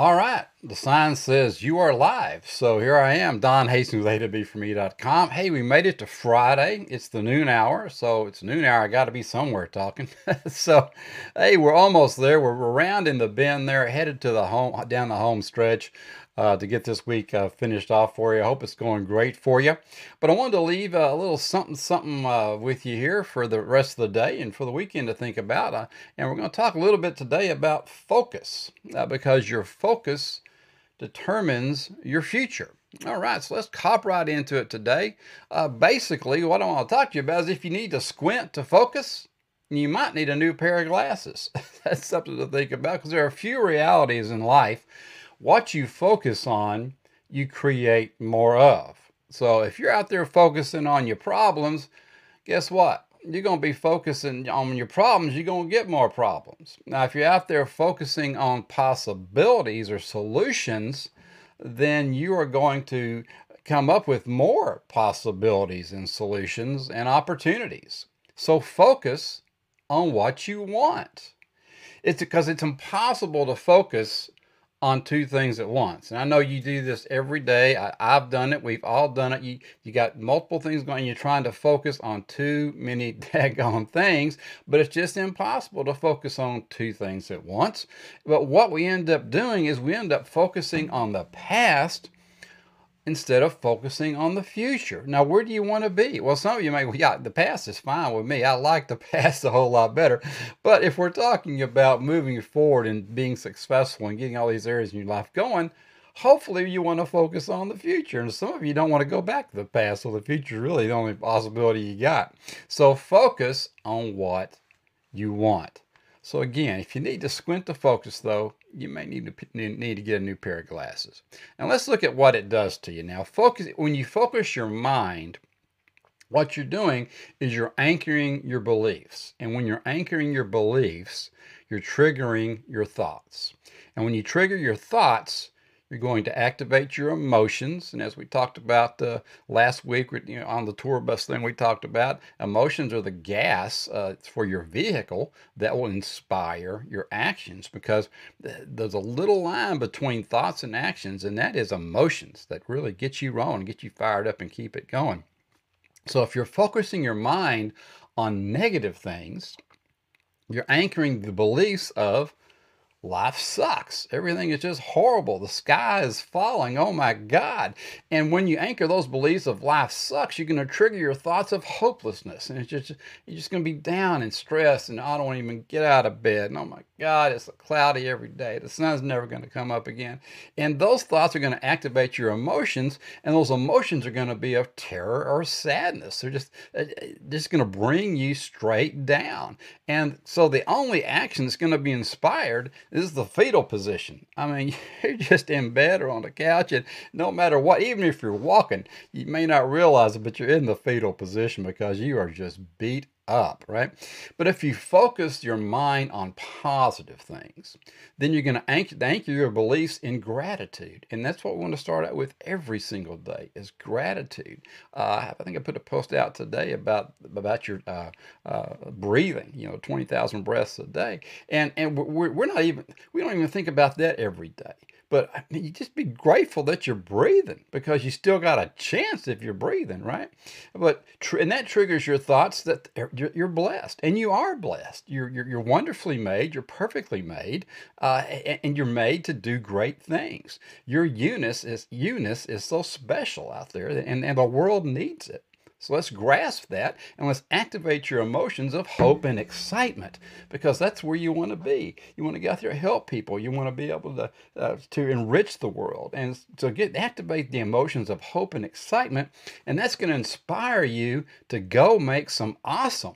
All right, the sign says you are live. So here I am, Don Hastings with AW4Me.com. Hey, we made it to Friday. It's the noon hour. So it's noon hour. I got to be somewhere talking. So, hey, we're almost there. We're rounding the bend there, headed to the home, down the home stretch to get this week finished off for you. I hope it's going great for you. But I wanted to leave a little something with you here for the rest of the day and for the weekend to think about. And we're going to talk a little bit today about focus because your focus determines your future. All right, so let's hop right into it today. Basically, what I want to talk to you about is if you need to squint to focus, you might need a new pair of glasses. That's something to think about because there are a few realities in life. What you focus on, you create more of. So if you're out there focusing on your problems, guess what? You're going to be focusing on your problems, you're going to get more problems. Now, if you're out there focusing on possibilities or solutions, then you are going to come up with more possibilities and solutions and opportunities. So focus on what you want. It's because it's impossible to focus on two things at once. And I know you do this every day. I've done it. We've all done it. You got multiple things going. You're trying to focus on too many daggone things, but it's just impossible to focus on two things at once. But what we end up doing is we end up focusing on the past instead of focusing on the future. Now, where do you want to be? Well, some of you may, well, yeah, the past is fine with me. I like the past a whole lot better. But if we're talking about moving forward and being successful and getting all these areas in your life going, hopefully you want to focus on the future. And some of you don't want to go back to the past. So the future is really the only possibility you got. So focus on what you want. So again, if you need to squint to focus, though, you may need to get a new pair of glasses. And let's look at what it does to you. Now, focus. When you focus your mind, what you're doing is you're anchoring your beliefs. And when you're anchoring your beliefs, you're triggering your thoughts. And when you trigger your thoughts, you're going to activate your emotions. And as we talked about last week on the tour bus thing we talked about, emotions are the gas for your vehicle that will inspire your actions, because there's a little line between thoughts and actions, and that is emotions that really get you rolling, get you fired up and keep it going. So if you're focusing your mind on negative things, you're anchoring the beliefs of life sucks. Everything is just horrible. The sky is falling. Oh my God. And when you anchor those beliefs of life sucks, you're going to trigger your thoughts of hopelessness. And it's just, you're just going to be down and stressed and I don't even get out of bed. And oh my God, it's cloudy every day. The sun's never going to come up again. And those thoughts are going to activate your emotions. And those emotions are going to be of terror or sadness. They're just going to bring you straight down. And so the only action that's going to be inspired is the fetal position. I mean, you're just in bed or on the couch, and no matter what, even if you're walking, you may not realize it, but you're in the fetal position because you are just beat up, right? But if you focus your mind on positive things, then you're going to anchor your beliefs in gratitude. And that's what we want to start out with every single day is gratitude. I think I put a post out today about your breathing, 20,000 breaths a day. And we don't even think about that every day. But I mean, you just be grateful that you're breathing because you still got a chance if you're breathing, right? And that triggers your thoughts that you're blessed, and you are blessed. You're wonderfully made. You're perfectly made, and you're made to do great things. Your Eunice is so special out there, and the world needs it. So let's grasp that and let's activate your emotions of hope and excitement, because that's where you want to be. You want to get out there and help people. You want to be able to enrich the world. And so activate the emotions of hope and excitement, and that's going to inspire you to go make some awesome.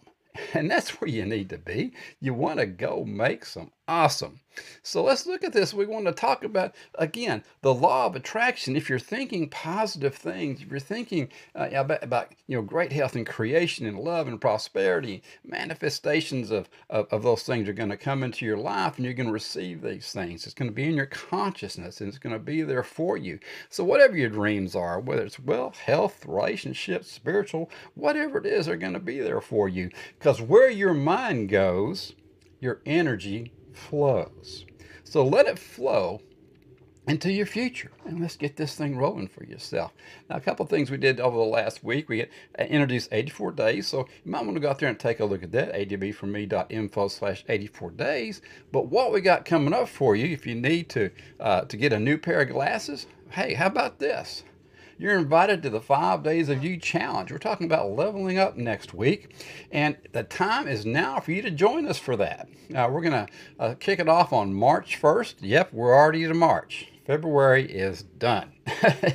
And that's where you need to be. You want to go make some awesome. So let's look at this. We want to talk about, again, the law of attraction. If you're thinking positive things, if you're thinking about great health and creation and love and prosperity, manifestations of those things are going to come into your life, and you're going to receive these things. It's going to be in your consciousness, and it's going to be there for you. So whatever your dreams are, whether it's wealth, health, relationships, spiritual, whatever it is, they're going to be there for you, because where your mind goes, your energy flows. So let it flow into your future. And let's get this thing rolling for yourself. Now, a couple of things we did over the last week. We introduced 84 days, so you might want to go out there and take a look at that, adb4me.info/84days. But what we got coming up for you, if you need to get a new pair of glasses, hey, how about this? You're invited to the 5 Days of You Challenge. We're talking about leveling up next week, and the time is now for you to join us for that. We're going to kick it off on March 1st. Yep, we're already to March. February is done.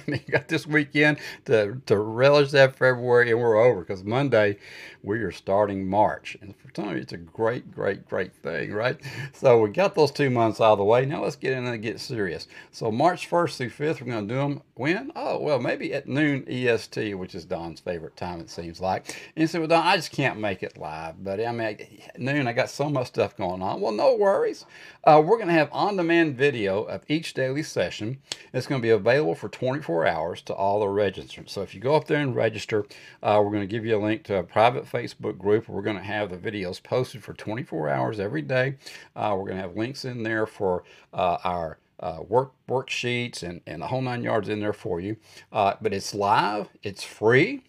You got this weekend to relish that February, and we're over, because Monday we are starting March. And for some of you, it's a great, great, great thing, right? So we got those 2 months out of the way. Now let's get in and get serious. So March 1st through 5th, we're going to do them when? Oh, well, maybe at noon EST, which is Don's favorite time, it seems like. And you say, well, Don, I just can't make it live, buddy. I mean, at noon, I got so much stuff going on. Well, no worries. We're going to have on-demand video of each daily session. It's going to be available for 24 hours to all the registrants. So if you go up there and register, we're going to give you a link to a private Facebook group. We're going to have the videos posted for 24 hours every day. We're going to have links in there for our worksheets and the whole nine yards in there for you. But it's live. It's free.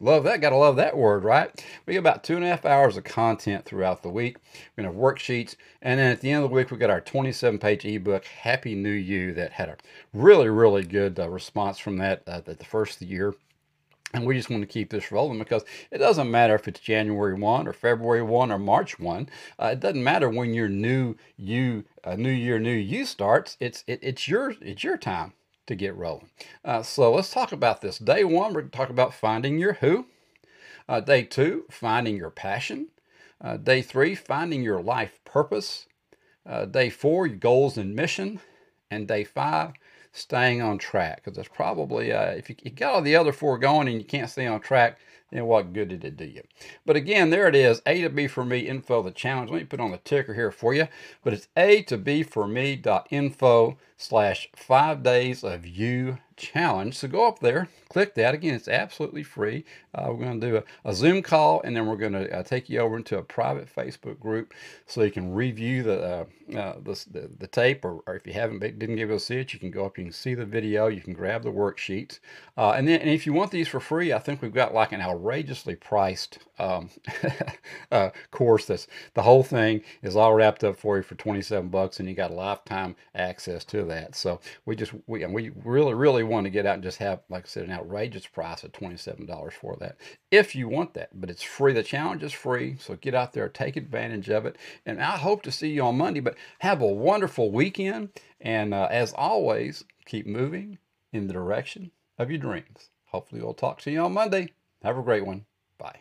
Love that. Gotta love that word, right? We get about 2.5 hours of content throughout the week. We're going to have worksheets. And then at the end of the week, we got our 27-page ebook, Happy New You, that had a really, really good response from that at the first of the year. And we just want to keep this rolling, because it doesn't matter if it's January 1 or February 1 or March 1. It doesn't matter when your new year, new you starts. It's your time to get rolling. So let's talk about this. Day one, we're going to talk about finding your who. Day two, finding your passion. Day three, finding your life purpose. Day four, your goals and mission. And day five, staying on track. Because that's probably, if you got all the other four going and you can't stay on track, then what good did it do you? But again, there it is, AW4Me.info, the challenge. Let me put on the ticker here for you. But it's adb4me.info/5 Days of You Challenge. So go up there, click that. Again, it's absolutely free. We're going to do a Zoom call, and then we're going to take you over into a private Facebook group so you can review the tape, or if you didn't get to see it, you can go up, you can see the video, you can grab the worksheets, and if you want these for free, I think we've got like an outrageously priced course. That's the whole thing is all wrapped up for you for 27 bucks, and you got a lifetime access to that. So we really want to get out and just have, like I said, an outrageous price of $27 for that, if you want that. But it's free. The challenge is free, so get out there, take advantage of it. And I hope to see you on Monday, but have a wonderful weekend. And as always, keep moving in the direction of your dreams. Hopefully we'll talk to you on Monday. Have a great one. Bye.